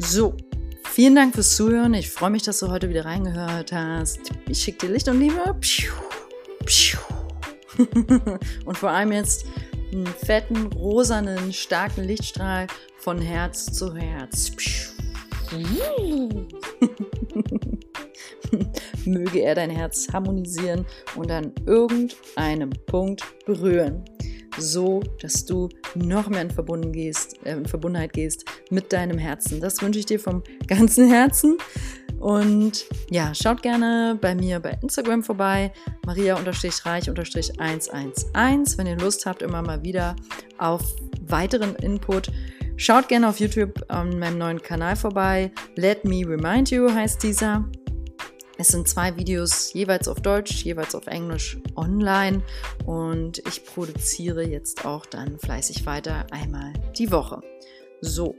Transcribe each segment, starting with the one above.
So, vielen Dank fürs Zuhören. Ich freue mich, dass du heute wieder reingehört hast. Ich schicke dir Licht und Liebe. Und vor allem jetzt einen fetten, rosanen, starken Lichtstrahl von Herz zu Herz. Möge er dein Herz harmonisieren und an irgendeinem Punkt berühren, so dass du noch mehr in Verbundenheit gehst mit deinem Herzen. Das wünsche ich dir vom ganzen Herzen. Und ja, schaut gerne bei mir bei Instagram vorbei, maria-reich-111, wenn ihr Lust habt, immer mal wieder auf weiteren Input. Schaut gerne auf YouTube an meinem neuen Kanal vorbei, Let me remind you heißt dieser. Es sind 2 Videos, jeweils auf Deutsch, jeweils auf Englisch online, und ich produziere jetzt auch dann fleißig weiter, einmal die Woche. So,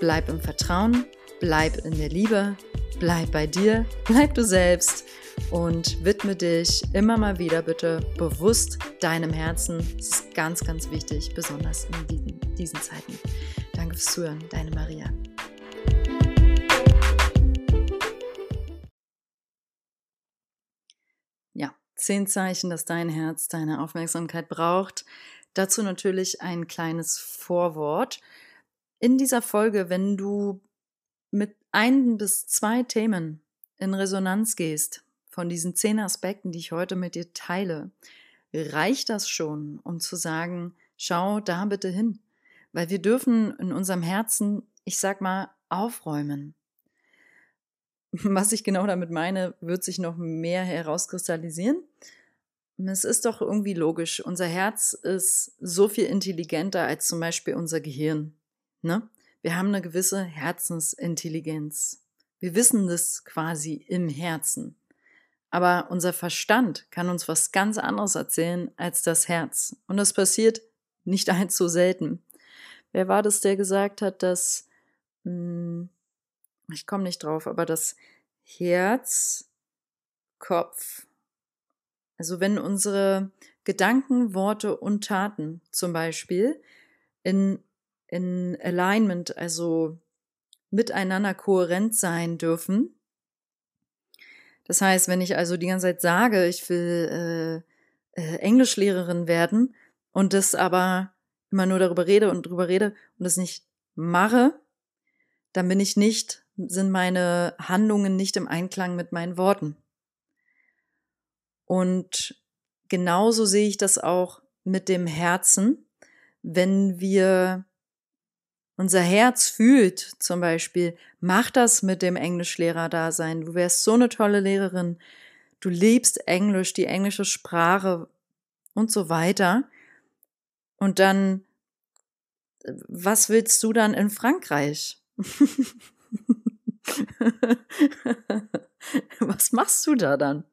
bleib im Vertrauen, bleib in der Liebe, bleib bei dir, bleib du selbst und widme dich immer mal wieder bitte bewusst deinem Herzen. Das ist ganz, ganz wichtig, besonders in diesen Zeiten. Danke fürs Zuhören, deine Maria. Ja, 10 Zeichen, dass dein Herz deine Aufmerksamkeit braucht. Dazu natürlich ein kleines Vorwort. In dieser Folge, wenn du mit 1 bis 2 Themen in Resonanz gehst, von diesen 10 Aspekten, die ich heute mit dir teile, reicht das schon, um zu sagen, schau da bitte hin. Weil wir dürfen in unserem Herzen, ich sag mal, aufräumen. Was ich genau damit meine, wird sich noch mehr herauskristallisieren. Es ist doch irgendwie logisch. Unser Herz ist so viel intelligenter als zum Beispiel unser Gehirn. Ne? Wir haben eine gewisse Herzensintelligenz. Wir wissen das quasi im Herzen. Aber unser Verstand kann uns was ganz anderes erzählen als das Herz. Und das passiert nicht allzu selten. Wer war das, der gesagt hat, dass... ich komme nicht drauf, aber das Herz, Kopf, also wenn unsere Gedanken, Worte und Taten zum Beispiel in Alignment, also miteinander kohärent sein dürfen. Das heißt, wenn ich also die ganze Zeit sage, ich will Englischlehrerin werden und das aber immer nur darüber rede und das nicht mache, dann sind meine Handlungen nicht im Einklang mit meinen Worten. Und genauso sehe ich das auch mit dem Herzen. Wenn unser Herz fühlt zum Beispiel, mach das mit dem Englischlehrer-Dasein. Du wärst so eine tolle Lehrerin. Du liebst Englisch, die englische Sprache und so weiter. Und dann, was willst du dann in Frankreich? Was machst du da dann?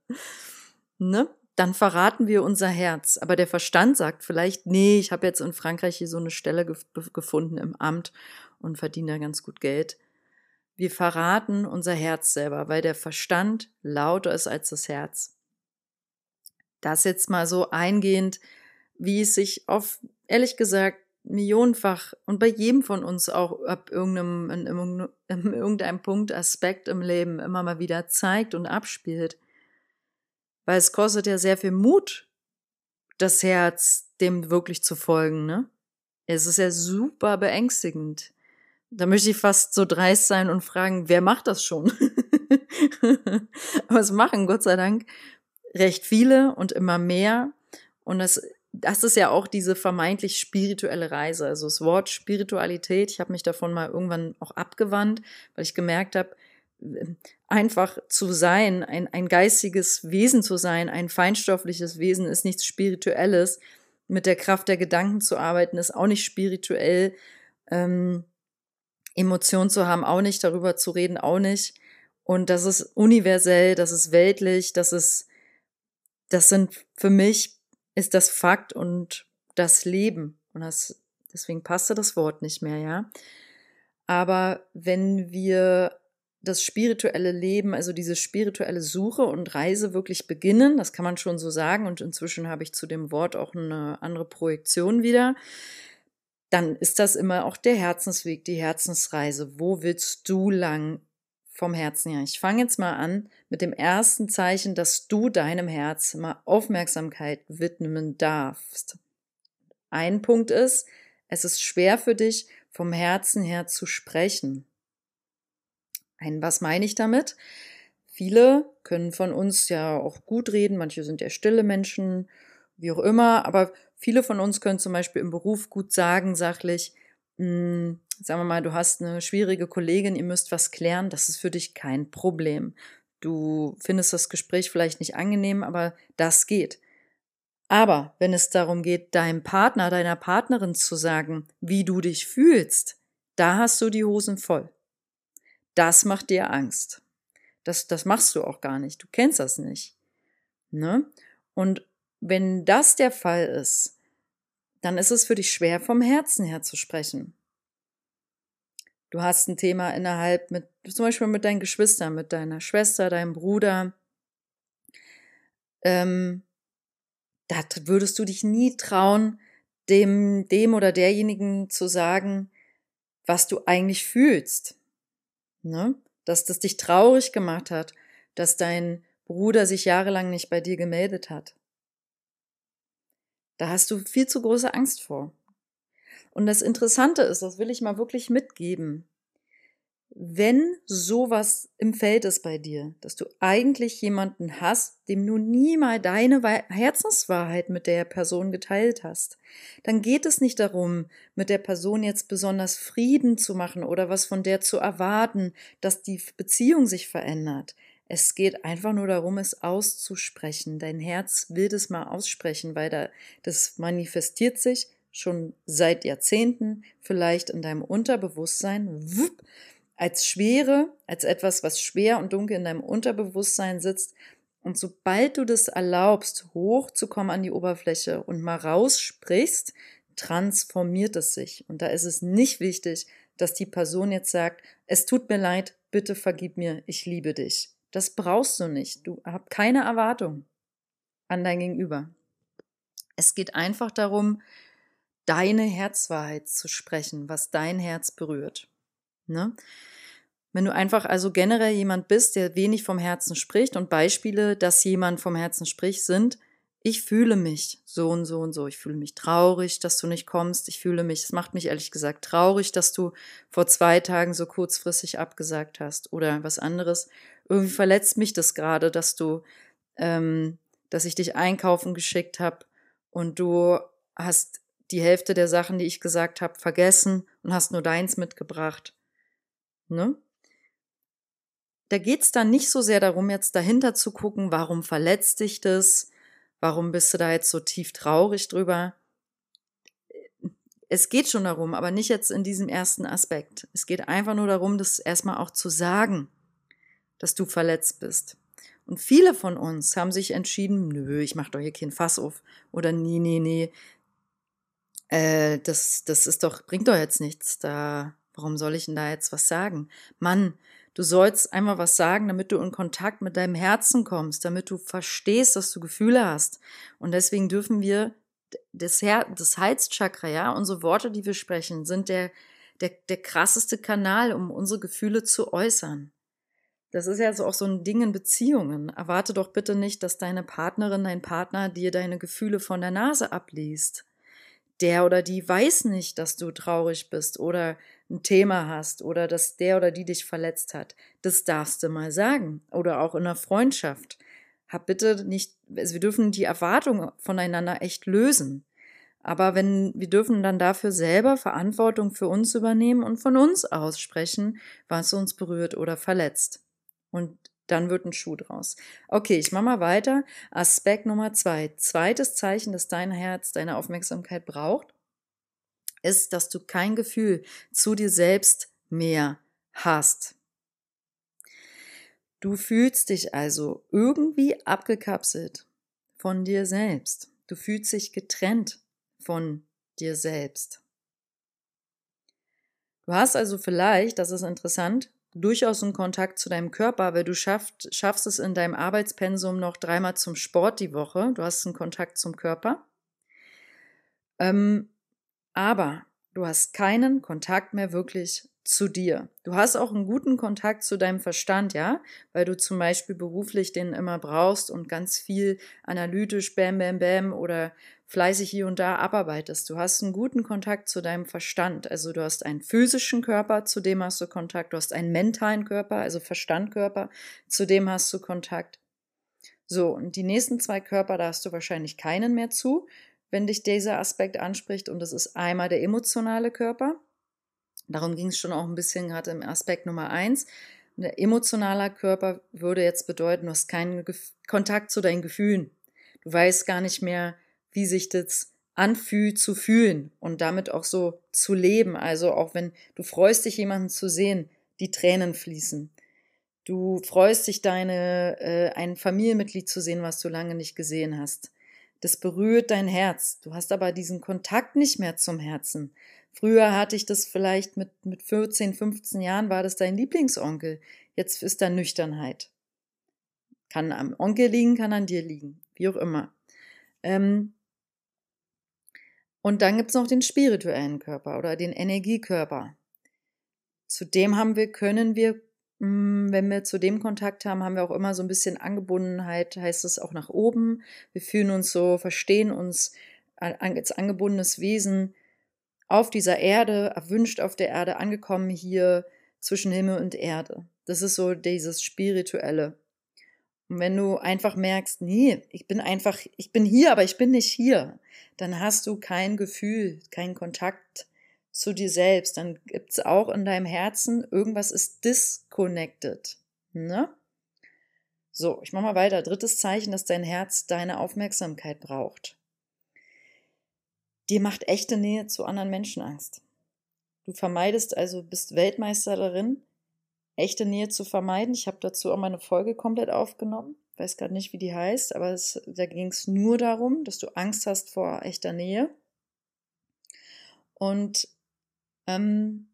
Ne? Dann verraten wir unser Herz. Aber der Verstand sagt vielleicht, nee, ich habe jetzt in Frankreich hier so eine Stelle gefunden im Amt und verdiene da ganz gut Geld. Wir verraten unser Herz selber, weil der Verstand lauter ist als das Herz. Das jetzt mal so eingehend, wie es sich auf, ehrlich gesagt, millionenfach und bei jedem von uns auch ab irgendeinem Punkt, Aspekt im Leben immer mal wieder zeigt und abspielt. Weil es kostet ja sehr viel Mut, das Herz dem wirklich zu folgen, ne? Es ist ja super beängstigend. Da möchte ich fast so dreist sein und fragen, wer macht das schon? Aber es machen, Gott sei Dank, recht viele und immer mehr. Und das ist ja auch diese vermeintlich spirituelle Reise. Also das Wort Spiritualität, ich habe mich davon mal irgendwann auch abgewandt, weil ich gemerkt habe, einfach zu sein, ein geistiges Wesen zu sein, ein feinstoffliches Wesen ist nichts Spirituelles. Mit der Kraft der Gedanken zu arbeiten ist auch nicht spirituell. Emotionen zu haben auch nicht, darüber zu reden auch nicht. Und das ist universell, das ist weltlich, für mich ist das Fakt und das Leben. Und deswegen passte das Wort nicht mehr, ja. Aber wenn wir das spirituelle Leben, also diese spirituelle Suche und Reise wirklich beginnen, das kann man schon so sagen, und inzwischen habe ich zu dem Wort auch eine andere Projektion wieder, dann ist das immer auch der Herzensweg, die Herzensreise. Wo willst du lang vom Herzen her? Ich fange jetzt mal an mit dem ersten Zeichen, dass du deinem Herz mal Aufmerksamkeit widmen darfst. Ein Punkt ist, es ist schwer für dich, vom Herzen her zu sprechen. Was meine ich damit? Viele können von uns ja auch gut reden, manche sind ja stille Menschen, wie auch immer, aber viele von uns können zum Beispiel im Beruf gut sagen, sachlich, sagen wir mal, du hast eine schwierige Kollegin, ihr müsst was klären, das ist für dich kein Problem. Du findest das Gespräch vielleicht nicht angenehm, aber das geht. Aber wenn es darum geht, deinem Partner, deiner Partnerin zu sagen, wie du dich fühlst, da hast du die Hosen voll. Das macht dir Angst. Das machst du auch gar nicht, du kennst das nicht. Ne? Und wenn das der Fall ist, dann ist es für dich schwer, vom Herzen her zu sprechen. Du hast ein Thema innerhalb, zum Beispiel mit deinen Geschwistern, mit deiner Schwester, deinem Bruder. Da würdest du dich nie trauen, dem oder derjenigen zu sagen, was du eigentlich fühlst. Ne? Dass das dich traurig gemacht hat, dass dein Bruder sich jahrelang nicht bei dir gemeldet hat. Da hast du viel zu große Angst vor. Und das Interessante ist, das will ich mal wirklich mitgeben, wenn sowas im Feld ist bei dir, dass du eigentlich jemanden hast, dem du nie mal deine Herzenswahrheit mit der Person geteilt hast, dann geht es nicht darum, mit der Person jetzt besonders Frieden zu machen oder was von der zu erwarten, dass die Beziehung sich verändert. Es geht einfach nur darum, es auszusprechen. Dein Herz will das mal aussprechen, weil das manifestiert sich schon seit Jahrzehnten, vielleicht in deinem Unterbewusstsein, als Schwere, als etwas, was schwer und dunkel in deinem Unterbewusstsein sitzt. Und sobald du das erlaubst, hochzukommen an die Oberfläche und mal raussprichst, transformiert es sich. Und da ist es nicht wichtig, dass die Person jetzt sagt, es tut mir leid, bitte vergib mir, ich liebe dich. Das brauchst du nicht. Du hast keine Erwartung an dein Gegenüber. Es geht einfach darum, deine Herzwahrheit zu sprechen, was dein Herz berührt. Ne? Wenn du einfach also generell jemand bist, der wenig vom Herzen spricht, und Beispiele, dass jemand vom Herzen spricht, sind: Ich fühle mich so und so und so, ich fühle mich traurig, dass du nicht kommst, es macht mich ehrlich gesagt traurig, dass du vor 2 Tagen so kurzfristig abgesagt hast oder was anderes. Irgendwie verletzt mich das gerade, dass ich dich einkaufen geschickt habe und du hast die Hälfte der Sachen, die ich gesagt habe, vergessen und hast nur deins mitgebracht. Ne? Da geht's dann nicht so sehr darum, jetzt dahinter zu gucken, warum verletzt dich das, warum bist du da jetzt so tief traurig drüber. Es geht schon darum, aber nicht jetzt in diesem ersten Aspekt. Es geht einfach nur darum, das erstmal auch zu sagen, dass du verletzt bist. Und viele von uns haben sich entschieden, nö, ich mach doch hier kein Fass auf oder nee, das ist doch, bringt doch jetzt nichts, warum soll ich denn da jetzt was sagen? Mann, du sollst einmal was sagen, damit du in Kontakt mit deinem Herzen kommst, damit du verstehst, dass du Gefühle hast. Und deswegen dürfen wir das Halschakra, ja, unsere Worte, die wir sprechen, sind der krasseste Kanal, um unsere Gefühle zu äußern. Das ist ja also auch so ein Ding in Beziehungen. Erwarte doch bitte nicht, dass deine Partnerin, dein Partner dir deine Gefühle von der Nase abliest. Der oder die weiß nicht, dass du traurig bist oder ein Thema hast oder dass der oder die dich verletzt hat. Das darfst du mal sagen. Oder auch in der Freundschaft. Hab bitte nicht, also wir dürfen die Erwartungen voneinander echt lösen. Aber wir dürfen dann dafür selber Verantwortung für uns übernehmen und von uns aussprechen, was uns berührt oder verletzt. Und dann wird ein Schuh draus. Okay, ich mache mal weiter. Aspekt Nummer 2. Zweites Zeichen, das dein Herz, deine Aufmerksamkeit braucht, ist, dass du kein Gefühl zu dir selbst mehr hast. Du fühlst dich also irgendwie abgekapselt von dir selbst. Du fühlst dich getrennt von dir selbst. Du hast also vielleicht, das ist interessant, durchaus einen Kontakt zu deinem Körper, weil du schaffst es in deinem Arbeitspensum noch 3-mal zum Sport die Woche. Du hast einen Kontakt zum Körper. Aber du hast keinen Kontakt mehr wirklich zu dir. Du hast auch einen guten Kontakt zu deinem Verstand, ja, weil du zum Beispiel beruflich den immer brauchst und ganz viel analytisch bam, bam, bam oder fleißig hier und da abarbeitest. Du hast einen guten Kontakt zu deinem Verstand. Also du hast einen physischen Körper, zu dem hast du Kontakt. Du hast einen mentalen Körper, also Verstandkörper, zu dem hast du Kontakt. So, und die nächsten zwei Körper, da hast du wahrscheinlich keinen mehr zu, wenn dich dieser Aspekt anspricht. Und das ist einmal der emotionale Körper. Darum ging es schon auch ein bisschen gerade im Aspekt Nummer 1. Ein emotionaler Körper würde jetzt bedeuten, du hast keinen Kontakt zu deinen Gefühlen. Du weißt gar nicht mehr, wie sich das anfühlt zu fühlen und damit auch so zu leben. Also auch wenn du freust dich, jemanden zu sehen, die Tränen fließen. Du freust dich, ein Familienmitglied zu sehen, was du lange nicht gesehen hast. Das berührt dein Herz. Du hast aber diesen Kontakt nicht mehr zum Herzen. Früher hatte ich das vielleicht mit 14, 15 Jahren, war das dein Lieblingsonkel. Jetzt ist da Nüchternheit. Kann am Onkel liegen, kann an dir liegen, wie auch immer. Und dann gibt es noch den spirituellen Körper oder den Energiekörper. Zudem wenn wir zu dem Kontakt haben, haben wir auch immer so ein bisschen Angebundenheit, heißt es auch nach oben. Wir fühlen uns so, verstehen uns als angebundenes Wesen auf dieser Erde, erwünscht auf der Erde, angekommen hier zwischen Himmel und Erde. Das ist so dieses Spirituelle. Und wenn du einfach merkst, nee, ich bin hier, aber ich bin nicht hier, dann hast du kein Gefühl, keinen Kontakt zu dir selbst. Dann gibt es auch in deinem Herzen, irgendwas ist disconnected. Ne? So, ich mache mal weiter. Drittes Zeichen, dass dein Herz deine Aufmerksamkeit braucht. Dir macht echte Nähe zu anderen Menschen Angst. Du vermeidest also, bist Weltmeister darin, echte Nähe zu vermeiden. Ich habe dazu auch meine Folge komplett aufgenommen. Ich weiß gerade nicht, wie die heißt, aber da ging es nur darum, dass du Angst hast vor echter Nähe. Und du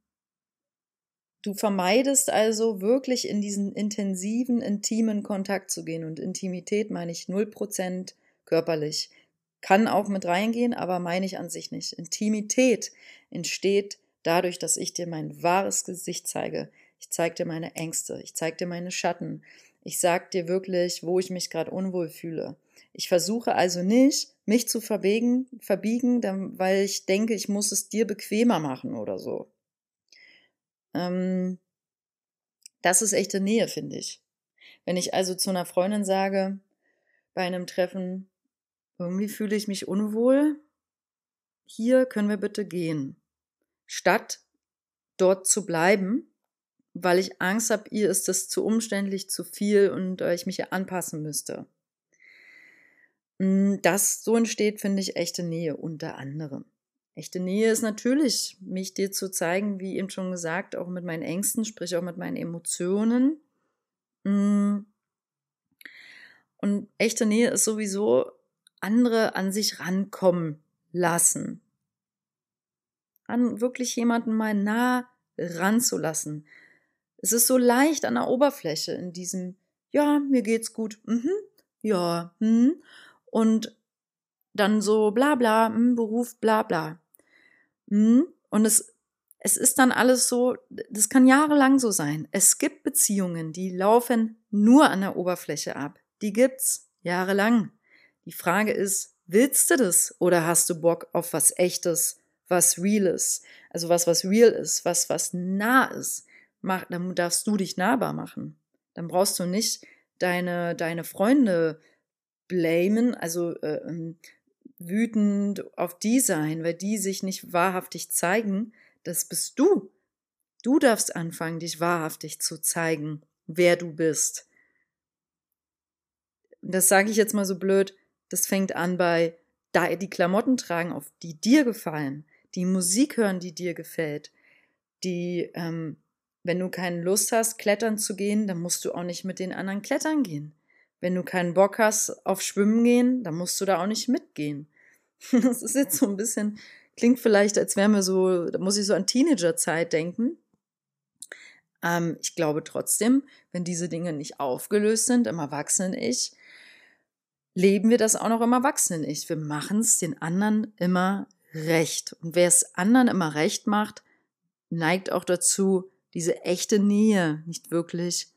vermeidest also wirklich in diesen intensiven, intimen Kontakt zu gehen. Und Intimität meine ich 0% körperlich. Kann auch mit reingehen, aber meine ich an sich nicht. Intimität entsteht dadurch, dass ich dir mein wahres Gesicht zeige. Ich zeige dir meine Ängste, ich zeige dir meine Schatten. Ich sage dir wirklich, wo ich mich gerade unwohl fühle. Ich versuche also nicht, mich zu verbiegen, weil ich denke, ich muss es dir bequemer machen oder so. Das ist echte Nähe, finde ich. Wenn ich also zu einer Freundin sage, bei einem Treffen, irgendwie fühle ich mich unwohl. Hier können wir bitte gehen. Statt dort zu bleiben, weil ich Angst habe, ihr ist das zu umständlich, zu viel und ich mich hier anpassen müsste. So entsteht, finde ich, echte Nähe unter anderem. Echte Nähe ist natürlich, mich dir zu zeigen, wie eben schon gesagt, auch mit meinen Ängsten, sprich auch mit meinen Emotionen. Und echte Nähe ist sowieso andere an sich rankommen lassen. An wirklich jemanden mal nah ranzulassen. Es ist so leicht an der Oberfläche in diesem, ja, mir geht's gut, ja, und dann so bla bla, Beruf, bla bla. Und es ist dann alles so, das kann jahrelang so sein. Es gibt Beziehungen, die laufen nur an der Oberfläche ab. Die gibt's jahrelang. Die Frage ist, willst du das oder hast du Bock auf was Echtes, was Reales? Also was real ist, was nah ist. Dann darfst du dich nahbar machen. Dann brauchst du nicht deine Freunde blamen, also wütend auf die sein, weil die sich nicht wahrhaftig zeigen. Das bist du. Du darfst anfangen, dich wahrhaftig zu zeigen, wer du bist. Das sage ich jetzt mal so blöd. Das fängt an bei die Klamotten tragen, auf die dir gefallen, die Musik hören, die dir gefällt, die, wenn du keine Lust hast, klettern zu gehen, dann musst du auch nicht mit den anderen klettern gehen. Wenn du keinen Bock hast, auf Schwimmen gehen, dann musst du da auch nicht mitgehen. Das ist jetzt so ein bisschen, klingt vielleicht, als wären wir so, da muss ich so an Teenagerzeit denken. Ich glaube trotzdem, wenn diese Dinge nicht aufgelöst sind, im Erwachsenen-Ich, leben wir das auch noch im Erwachsenen-Ich. Wir machen es den anderen immer recht. Und wer es anderen immer recht macht, neigt auch dazu, diese echte Nähe nicht wirklich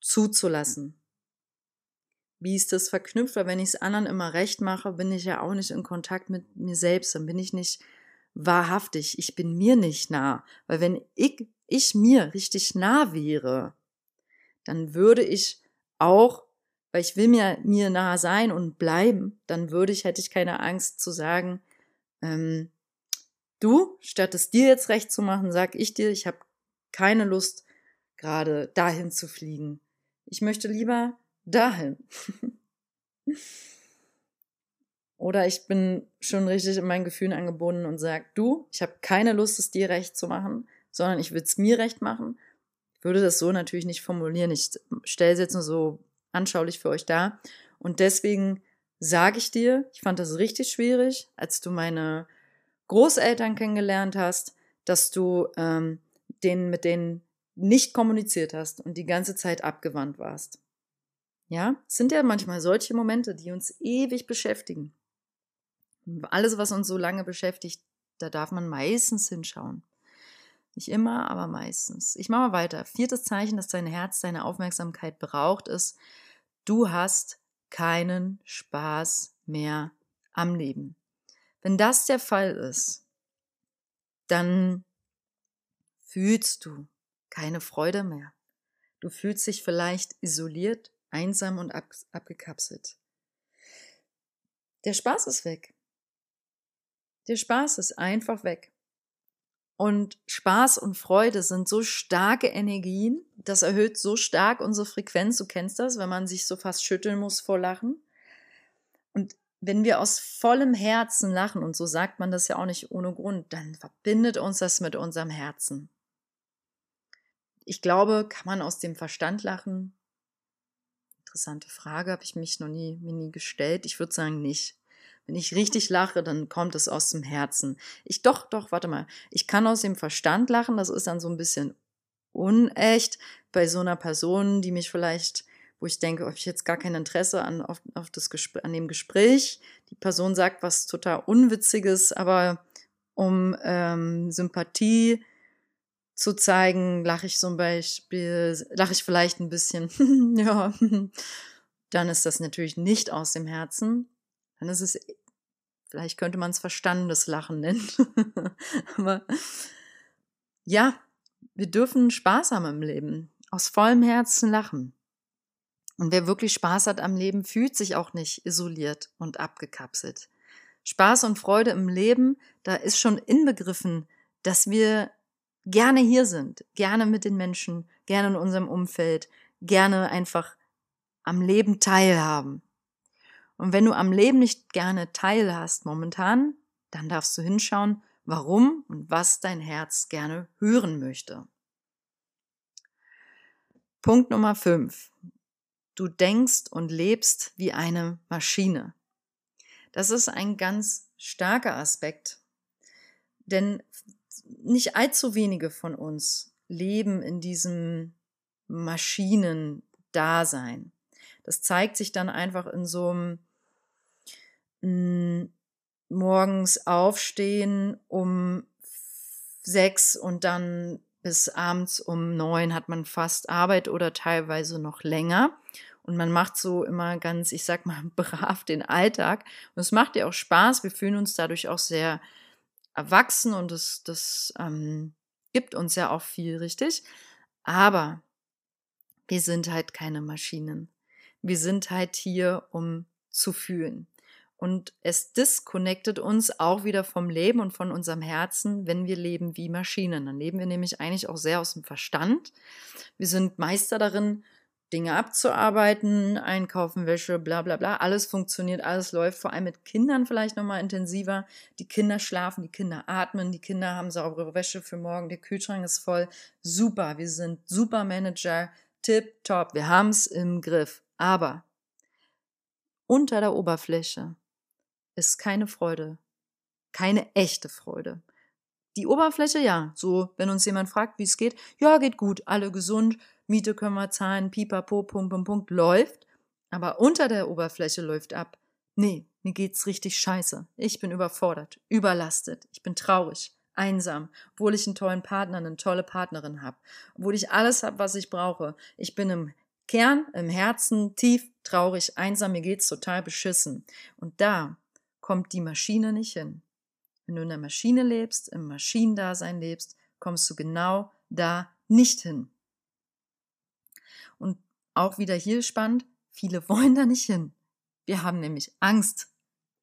zuzulassen. Wie ist das verknüpft? Weil wenn ich es anderen immer recht mache, bin ich ja auch nicht in Kontakt mit mir selbst. Dann bin ich nicht wahrhaftig. Ich bin mir nicht nah. Weil wenn ich mir richtig nah wäre, dann würde ich auch, weil ich will mir nah sein und bleiben, dann hätte ich keine Angst zu sagen, du, statt es dir jetzt recht zu machen, sag ich dir, ich habe keine Lust, gerade dahin zu fliegen. Ich möchte lieber dahin. Oder ich bin schon richtig in meinen Gefühlen angebunden und sage, du, ich habe keine Lust, es dir recht zu machen, sondern ich will es mir recht machen. Ich würde das so natürlich nicht formulieren. Ich stelle es jetzt nur so anschaulich für euch dar. Und deswegen sage ich dir, ich fand das richtig schwierig, als du meine Großeltern kennengelernt hast, dass du mit denen nicht kommuniziert hast und die ganze Zeit abgewandt warst. Ja, es sind ja manchmal solche Momente, die uns ewig beschäftigen. Alles, was uns so lange beschäftigt, da darf man meistens hinschauen. Nicht immer, aber meistens. Ich mache mal weiter. 4. Zeichen, dass dein Herz deine Aufmerksamkeit braucht, ist, du hast keinen Spaß mehr am Leben. Wenn das der Fall ist, dann fühlst du keine Freude mehr. Du fühlst dich vielleicht isoliert, einsam und abgekapselt. Der Spaß ist weg. Der Spaß ist einfach weg. Und Spaß und Freude sind so starke Energien, das erhöht so stark unsere Frequenz, du kennst das, wenn man sich so fast schütteln muss vor Lachen. Und wenn wir aus vollem Herzen lachen, und so sagt man das ja auch nicht ohne Grund, dann verbindet uns das mit unserem Herzen. Ich glaube, kann man aus dem Verstand lachen? Interessante Frage, habe ich mir nie gestellt. Ich würde sagen, nicht. Wenn ich richtig lache, dann kommt es aus dem Herzen. Warte mal. Ich kann aus dem Verstand lachen, das ist dann so ein bisschen unecht. Bei so einer Person, die mich vielleicht, wo ich denke, ob ich jetzt gar kein Interesse an dem Gespräch, die Person sagt was total Unwitziges, aber um Sympathie zu zeigen, lache ich vielleicht ein bisschen, ja, dann ist das natürlich nicht aus dem Herzen, dann ist es, vielleicht könnte man es Verstandeslachen nennen, aber ja, wir dürfen Spaß haben im Leben, aus vollem Herzen lachen. Und wer wirklich Spaß hat am Leben, fühlt sich auch nicht isoliert und abgekapselt. Spaß und Freude im Leben, da ist schon inbegriffen, dass wir gerne hier sind, gerne mit den Menschen, gerne in unserem Umfeld, gerne einfach am Leben teilhaben. Und wenn du am Leben nicht gerne teilhast momentan, dann darfst du hinschauen, warum und was dein Herz gerne hören möchte. Punkt Nummer 5. Du denkst und lebst wie eine Maschine. Das ist ein ganz starker Aspekt, denn nicht allzu wenige von uns leben in diesem Maschinendasein. Das zeigt sich dann einfach in so einem morgens aufstehen um 6 und dann bis abends um 9 hat man fast Arbeit oder teilweise noch länger. Und man macht so immer ganz, ich sag mal, brav den Alltag. Und es macht dir auch Spaß. Wir fühlen uns dadurch auch sehr erwachsen und das gibt uns ja auch viel, richtig? Aber wir sind halt keine Maschinen. Wir sind halt hier, um zu fühlen. Und es disconnectet uns auch wieder vom Leben und von unserem Herzen, wenn wir leben wie Maschinen. Dann leben wir nämlich eigentlich auch sehr aus dem Verstand. Wir sind Meister darin, Dinge abzuarbeiten, einkaufen, Wäsche, bla bla bla, alles funktioniert, alles läuft, vor allem mit Kindern vielleicht nochmal intensiver. Die Kinder schlafen, die Kinder atmen, die Kinder haben saubere Wäsche für morgen, der Kühlschrank ist voll, super, wir sind super Manager, tipptopp, wir haben es im Griff. Aber unter der Oberfläche ist keine Freude, keine echte Freude. Die Oberfläche, ja, so, wenn uns jemand fragt, wie es geht, ja, geht gut, alle gesund, Miete können wir zahlen, pipapo, Punkt, Punkt, Punkt, läuft. Aber unter der Oberfläche läuft ab. Nee, mir geht's richtig scheiße. Ich bin überfordert, überlastet. Ich bin traurig, einsam, obwohl ich einen tollen Partner, eine tolle Partnerin habe. Obwohl ich alles habe, was ich brauche. Ich bin im Kern, im Herzen, tief, traurig, einsam. Mir geht's total beschissen. Und da kommt die Maschine nicht hin. Wenn du in der Maschine lebst, im Maschinendasein lebst, kommst du genau da nicht hin. Und auch wieder hier spannend, viele wollen da nicht hin. Wir haben nämlich Angst,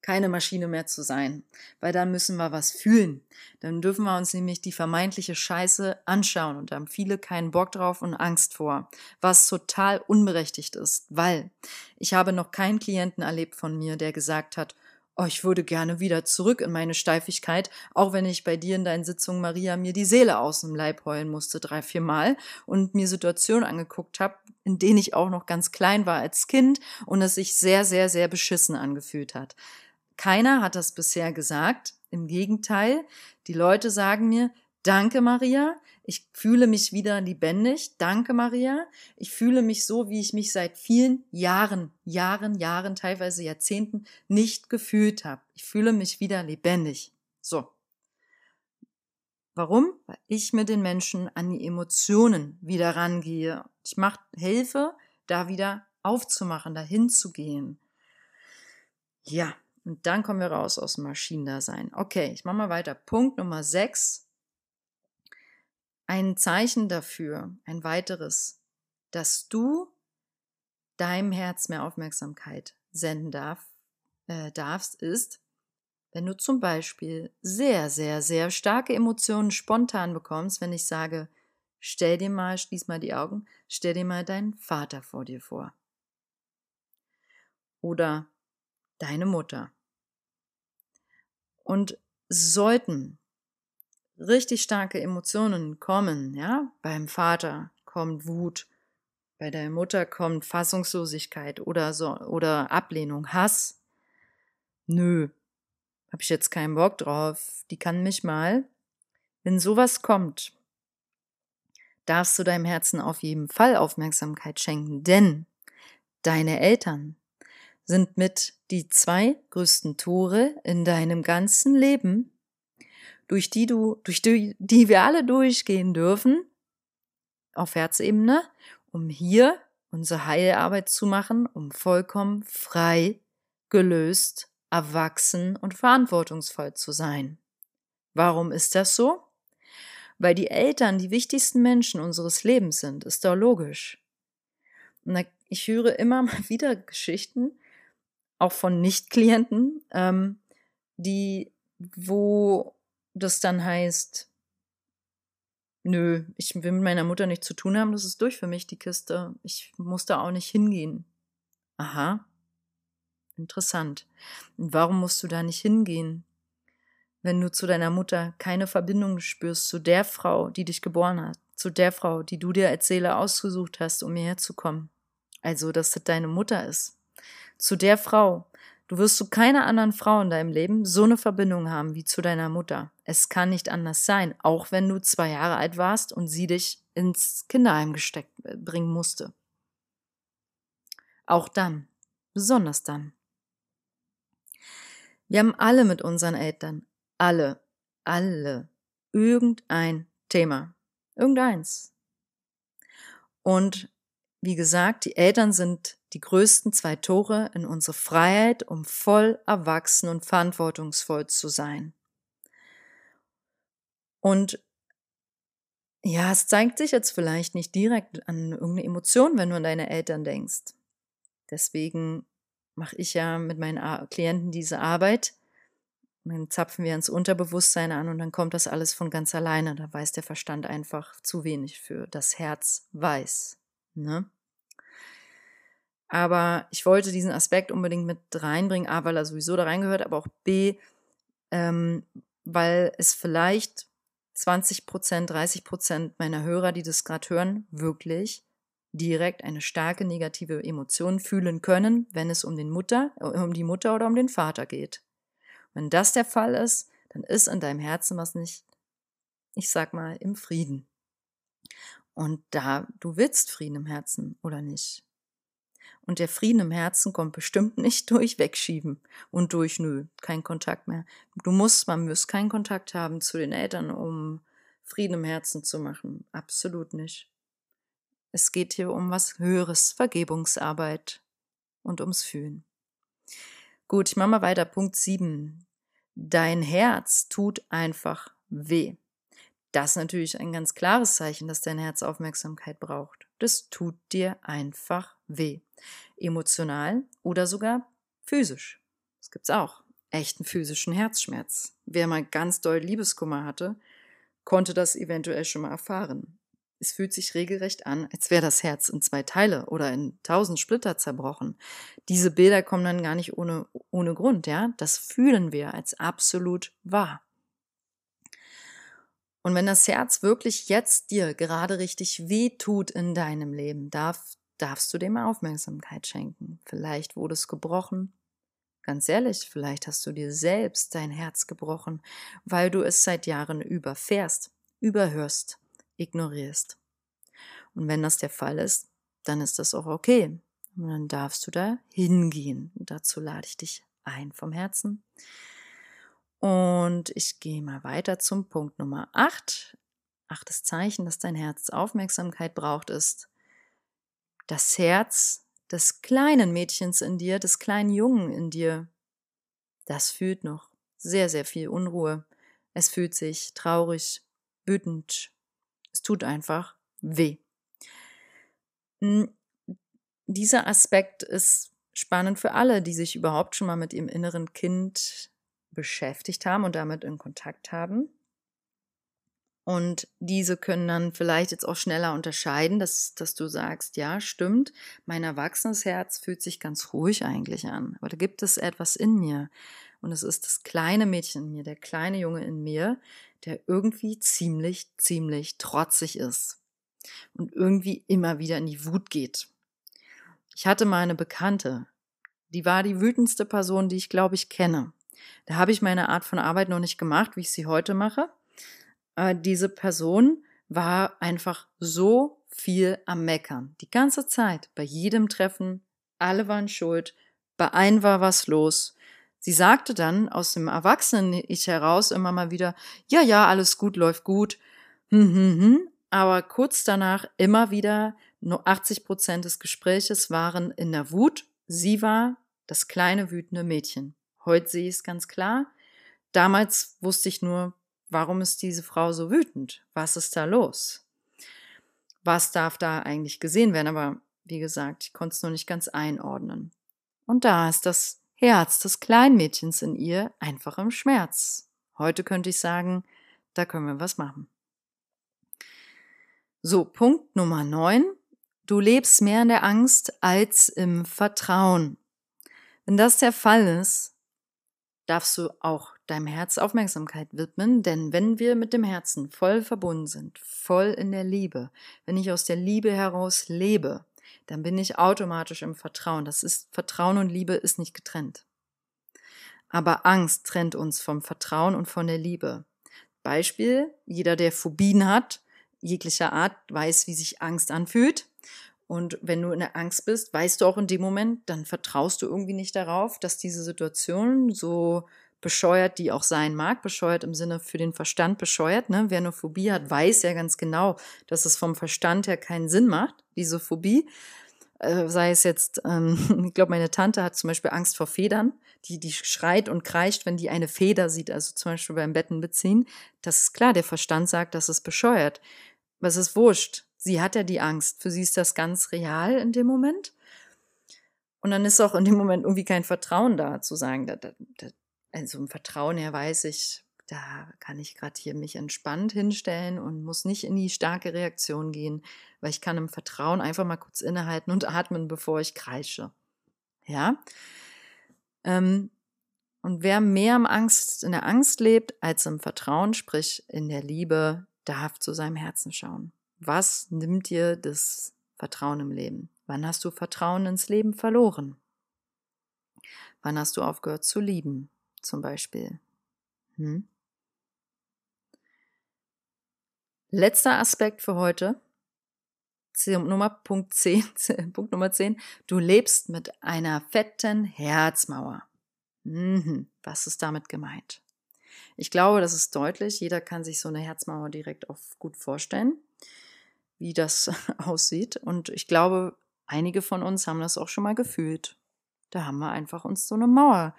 keine Maschine mehr zu sein, weil dann müssen wir was fühlen. Dann dürfen wir uns nämlich die vermeintliche Scheiße anschauen und da haben viele keinen Bock drauf und Angst vor, was total unberechtigt ist, weil ich habe noch keinen Klienten erlebt von mir, der gesagt hat, oh, ich würde gerne wieder zurück in meine Steifigkeit, auch wenn ich bei dir in deinen Sitzungen, Maria, mir die Seele aus dem Leib heulen musste 3-4 Mal und mir Situationen angeguckt habe, in denen ich auch noch ganz klein war als Kind und es sich sehr, sehr, sehr beschissen angefühlt hat. Keiner hat das bisher gesagt, im Gegenteil, die Leute sagen mir, danke, Maria, ich fühle mich wieder lebendig, danke, Maria, ich fühle mich so, wie ich mich seit vielen Jahren, teilweise Jahrzehnten nicht gefühlt habe. Ich fühle mich wieder lebendig. So. Warum? Weil ich mit den Menschen an die Emotionen wieder rangehe. Ich helfe, da wieder aufzumachen, da hinzugehen. Ja, und dann kommen wir raus aus dem Maschinendasein. Okay, ich mache mal weiter. Punkt Nummer 6. Ein Zeichen dafür, ein weiteres, dass du deinem Herz mehr Aufmerksamkeit senden darfst, ist, wenn du zum Beispiel sehr, sehr, sehr starke Emotionen spontan bekommst, wenn ich sage, schließ mal die Augen, stell dir mal deinen Vater vor dir vor. Oder deine Mutter. Und sollten richtig starke Emotionen kommen, ja, beim Vater kommt Wut, bei der Mutter kommt Fassungslosigkeit oder Ablehnung, Hass. Nö, habe ich jetzt keinen Bock drauf, die kann mich mal. Wenn sowas kommt, darfst du deinem Herzen auf jeden Fall Aufmerksamkeit schenken, denn deine Eltern sind mit die 2 größten Tore in deinem ganzen Leben, durch die wir alle durchgehen dürfen, auf Herzebene, um hier unsere Heilarbeit zu machen, um vollkommen frei, gelöst, erwachsen und verantwortungsvoll zu sein. Warum ist das so? Weil die Eltern die wichtigsten Menschen unseres Lebens sind, ist doch logisch. Und ich höre immer mal wieder Geschichten, auch von Nicht-Klienten, wo das dann heißt, nö, ich will mit meiner Mutter nichts zu tun haben, das ist durch für mich, die Kiste. Ich muss da auch nicht hingehen. Aha, interessant. Und warum musst du da nicht hingehen, wenn du zu deiner Mutter keine Verbindung spürst, zu der Frau, die dich geboren hat, zu der Frau, die du dir als Seele ausgesucht hast, um hierher zu kommen? Also, dass das deine Mutter ist. Zu der Frau. Du wirst zu keiner anderen Frau in deinem Leben so eine Verbindung haben wie zu deiner Mutter. Es kann nicht anders sein, auch wenn du 2 Jahre alt warst und sie dich ins Kinderheim bringen musste. Auch dann, besonders dann. Wir haben alle mit unseren Eltern, alle, irgendein Thema, irgendeins. Und wie gesagt, die Eltern sind die größten 2 Tore in unsere Freiheit, um voll erwachsen und verantwortungsvoll zu sein. Und ja, es zeigt sich jetzt vielleicht nicht direkt an irgendeine Emotion, wenn du an deine Eltern denkst. Deswegen mache ich ja mit meinen Klienten diese Arbeit. Und dann zapfen wir ans Unterbewusstsein an und dann kommt das alles von ganz alleine. Da weiß der Verstand einfach zu wenig für. Das Herz weiß, ne? Aber ich wollte diesen Aspekt unbedingt mit reinbringen, A, weil er sowieso da reingehört, aber auch B, weil es vielleicht 20%, 30% meiner Hörer, die das gerade hören, wirklich direkt eine starke negative Emotion fühlen können, wenn es um die Mutter oder um den Vater geht. Wenn das der Fall ist, dann ist in deinem Herzen was nicht, ich sag mal, im Frieden. Und du willst Frieden im Herzen, oder nicht? Und der Frieden im Herzen kommt bestimmt nicht durch Wegschieben und durch, nö, kein Kontakt mehr. Man muss keinen Kontakt haben zu den Eltern, um Frieden im Herzen zu machen. Absolut nicht. Es geht hier um was Höheres, Vergebungsarbeit und ums Fühlen. Gut, ich mache mal weiter. Punkt 7. Dein Herz tut einfach weh. Das ist natürlich ein ganz klares Zeichen, dass dein Herz Aufmerksamkeit braucht. Das tut dir einfach weh. Emotional oder sogar physisch. Das gibt's auch. Echten physischen Herzschmerz. Wer mal ganz doll Liebeskummer hatte, konnte das eventuell schon mal erfahren. Es fühlt sich regelrecht an, als wäre das Herz in 2 Teile oder in 1000 Splitter zerbrochen. Diese Bilder kommen dann gar nicht ohne Grund, ja? Das fühlen wir als absolut wahr. Und wenn das Herz wirklich jetzt dir gerade richtig weh tut in deinem Leben, darfst du dem Aufmerksamkeit schenken. Vielleicht wurde es gebrochen. Ganz ehrlich, vielleicht hast du dir selbst dein Herz gebrochen, weil du es seit Jahren überfährst, überhörst, ignorierst. Und wenn das der Fall ist, dann ist das auch okay. Und dann darfst du da hingehen. Und dazu lade ich dich ein vom Herzen. Und ich gehe mal weiter zum Punkt Nummer 8. 8. Zeichen, dass dein Herz Aufmerksamkeit braucht, ist das Herz des kleinen Mädchens in dir, des kleinen Jungen in dir. Das fühlt noch sehr, sehr viel Unruhe. Es fühlt sich traurig, wütend. Es tut einfach weh. Dieser Aspekt ist spannend für alle, die sich überhaupt schon mal mit ihrem inneren Kind beschäftigt haben und damit in Kontakt haben. Und diese können dann vielleicht jetzt auch schneller unterscheiden, dass du sagst, ja, stimmt, mein erwachsenes Herz fühlt sich ganz ruhig eigentlich an. Aber da gibt es etwas in mir. Und es ist das kleine Mädchen in mir, der kleine Junge in mir, der irgendwie ziemlich, ziemlich trotzig ist. Und irgendwie immer wieder in die Wut geht. Ich hatte mal eine Bekannte, die war die wütendste Person, die ich, glaube ich, kenne. Da habe ich meine Art von Arbeit noch nicht gemacht, wie ich sie heute mache. Diese Person war einfach so viel am Meckern. Die ganze Zeit, bei jedem Treffen, alle waren schuld, bei einem war was los. Sie sagte dann aus dem Erwachsenen-Ich heraus immer mal wieder, ja, alles gut, läuft gut, aber kurz danach immer wieder, nur 80% des Gespräches waren in der Wut. Sie war das kleine wütende Mädchen. Heute sehe ich es ganz klar. Damals wusste ich nur, warum ist diese Frau so wütend? Was ist da los? Was darf da eigentlich gesehen werden? Aber wie gesagt, ich konnte es noch nicht ganz einordnen. Und da ist das Herz des Kleinmädchens in ihr einfach im Schmerz. Heute könnte ich sagen, da können wir was machen. So, Punkt Nummer 9. Du lebst mehr in der Angst als im Vertrauen. Wenn das der Fall ist, darfst du auch deinem Herz Aufmerksamkeit widmen, denn wenn wir mit dem Herzen voll verbunden sind, voll in der Liebe, wenn ich aus der Liebe heraus lebe, dann bin ich automatisch im Vertrauen. Das ist, Vertrauen und Liebe ist nicht getrennt. Aber Angst trennt uns vom Vertrauen und von der Liebe. Beispiel, jeder, der Phobien hat, jeglicher Art, weiß, wie sich Angst anfühlt. Und wenn du in der Angst bist, weißt du auch in dem Moment, dann vertraust du irgendwie nicht darauf, dass diese Situation, so bescheuert die auch sein mag, bescheuert im Sinne für den Verstand bescheuert, ne? Wer eine Phobie hat, weiß ja ganz genau, dass es vom Verstand her keinen Sinn macht, diese Phobie. Sei es jetzt, ich glaube, meine Tante hat zum Beispiel Angst vor Federn, die schreit und kreischt, wenn die eine Feder sieht, also zum Beispiel beim Betten beziehen. Das ist klar, der Verstand sagt, das ist bescheuert. Was ist wurscht? Sie hat ja die Angst. Für sie ist das ganz real in dem Moment. Und dann ist auch in dem Moment irgendwie kein Vertrauen da, zu sagen, also im Vertrauen her weiß ich, da kann ich gerade hier mich entspannt hinstellen und muss nicht in die starke Reaktion gehen, weil ich kann im Vertrauen einfach mal kurz innehalten und atmen, bevor ich kreische. Ja? Und wer mehr in der Angst lebt, als im Vertrauen, sprich in der Liebe, darf zu seinem Herzen schauen. Was nimmt dir das Vertrauen im Leben? Wann hast du Vertrauen ins Leben verloren? Wann hast du aufgehört zu lieben, zum Beispiel? Letzter Aspekt für heute. Punkt Nummer 10, du lebst mit einer fetten Herzmauer. Was ist damit gemeint? Ich glaube, das ist deutlich. Jeder kann sich so eine Herzmauer direkt auch gut vorstellen, wie das aussieht. Und ich glaube, einige von uns haben das auch schon mal gefühlt. Da haben wir einfach uns so eine Mauer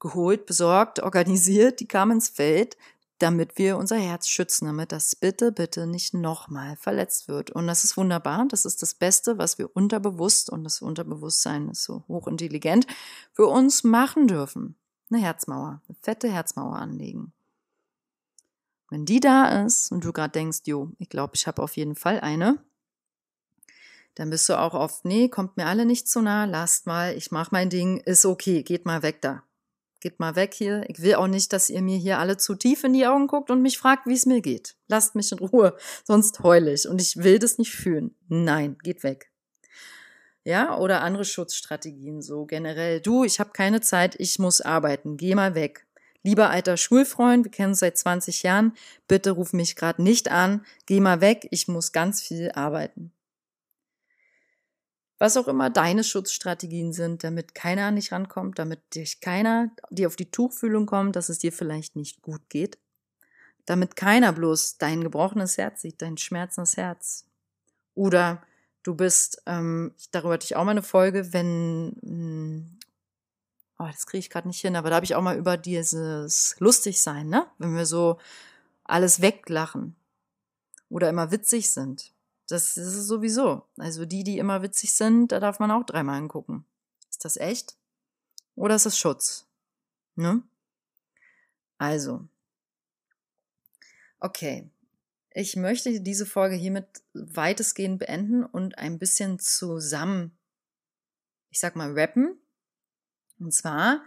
geholt, besorgt, organisiert, die kam ins Feld, damit wir unser Herz schützen, damit das bitte, bitte nicht nochmal verletzt wird. Und das ist wunderbar, das ist das Beste, was wir unterbewusst, und das Unterbewusstsein ist so hochintelligent, für uns machen dürfen. Eine Herzmauer, eine fette Herzmauer anlegen. Wenn die da ist und du gerade denkst, jo, ich glaube, ich habe auf jeden Fall eine, dann bist du auch oft, nee, kommt mir alle nicht zu nah, lasst mal, ich mache mein Ding, ist okay, geht mal weg da. Geht mal weg hier. Ich will auch nicht, dass ihr mir hier alle zu tief in die Augen guckt und mich fragt, wie es mir geht. Lasst mich in Ruhe, sonst heule ich und ich will das nicht fühlen. Nein, geht weg. Ja, oder andere Schutzstrategien so generell. Du, ich habe keine Zeit, ich muss arbeiten, geh mal weg. Lieber alter Schulfreund, wir kennen uns seit 20 Jahren, bitte ruf mich gerade nicht an, geh mal weg, ich muss ganz viel arbeiten. Was auch immer deine Schutzstrategien sind, damit keiner an dich rankommt, damit dich keiner dir auf die Tuchfühlung kommt, dass es dir vielleicht nicht gut geht, damit keiner bloß dein gebrochenes Herz sieht, dein schmerzendes Herz. Oder du bist, darüber hatte ich auch mal eine Folge, das kriege ich gerade nicht hin, aber da habe ich auch mal über dieses Lustigsein, ne? Wenn wir so alles weglachen oder immer witzig sind. Das ist es sowieso. Also die immer witzig sind, da darf man auch dreimal hingucken. Ist das echt? Oder ist das Schutz? Ne? Also. Okay. Ich möchte diese Folge hiermit weitestgehend beenden und ein bisschen zusammen, ich sag mal, rappen. Und zwar,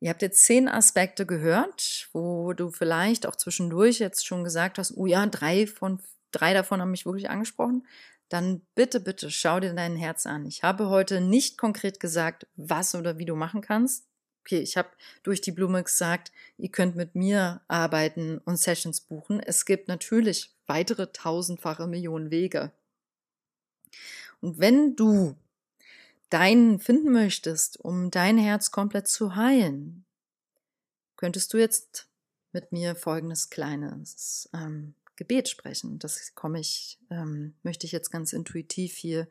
ihr habt jetzt 10 Aspekte gehört, wo du vielleicht auch zwischendurch jetzt schon gesagt hast, oh ja, 3 davon haben mich wirklich angesprochen, dann bitte, bitte schau dir dein Herz an. Ich habe heute nicht konkret gesagt, was oder wie du machen kannst. Okay, ich habe durch die Blume gesagt, ihr könnt mit mir arbeiten und Sessions buchen. Es gibt natürlich weitere tausendfache Millionen Wege. Und wenn du deinen finden möchtest, um dein Herz komplett zu heilen, könntest du jetzt mit mir folgendes kleines Gebet sprechen. Das möchte ich jetzt ganz intuitiv hier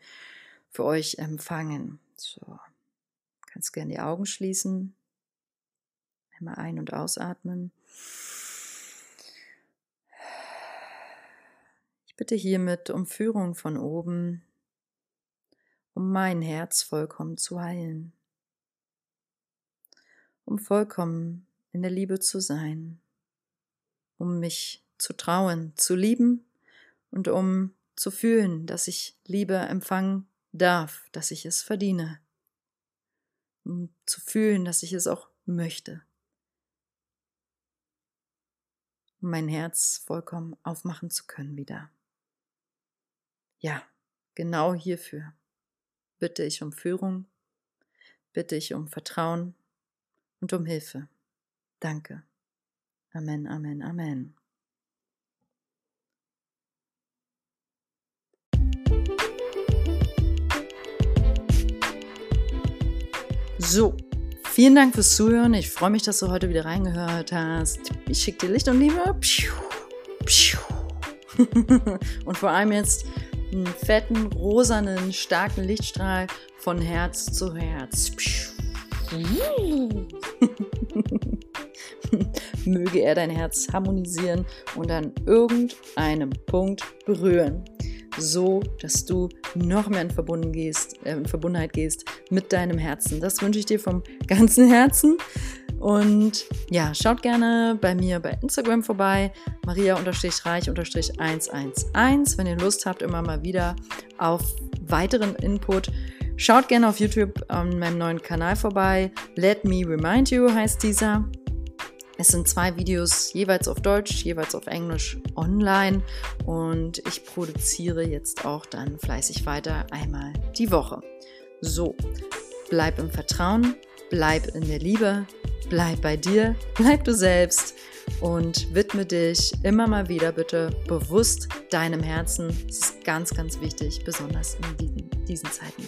für euch empfangen. So, kannst gerne die Augen schließen. Einmal ein- und ausatmen. Ich bitte hiermit um Führung von oben, um mein Herz vollkommen zu heilen, um vollkommen in der Liebe zu sein, um mich zu trauen, zu lieben und um zu fühlen, dass ich Liebe empfangen darf, dass ich es verdiene. Um zu fühlen, dass ich es auch möchte. Um mein Herz vollkommen aufmachen zu können wieder. Ja, genau hierfür bitte ich um Führung, bitte ich um Vertrauen und um Hilfe. Danke. Amen, Amen, Amen. So, vielen Dank fürs Zuhören. Ich freue mich, dass du heute wieder reingehört hast. Ich schicke dir Licht und Liebe. Und vor allem jetzt einen fetten, rosanen, starken Lichtstrahl von Herz zu Herz. Möge er dein Herz harmonisieren und an irgendeinem Punkt berühren, so dass du noch mehr in Verbundenheit gehst mit deinem Herzen. Das wünsche ich dir vom ganzen Herzen. Und ja, schaut gerne bei mir bei Instagram vorbei, maria-reich-111, wenn ihr Lust habt, immer mal wieder auf weiteren Input. Schaut gerne auf YouTube an meinem neuen Kanal vorbei, Let me remind you heißt dieser. Es sind 2 Videos, jeweils auf Deutsch, jeweils auf Englisch, online. Und ich produziere jetzt auch dann fleißig weiter, einmal die Woche. So, bleib im Vertrauen, bleib in der Liebe, bleib bei dir, bleib du selbst. und widme dich immer mal wieder bitte bewusst deinem Herzen. Das ist ganz, ganz wichtig, besonders in diesen Zeiten.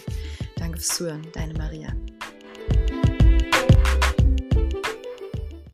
Danke fürs Zuhören, deine Maria.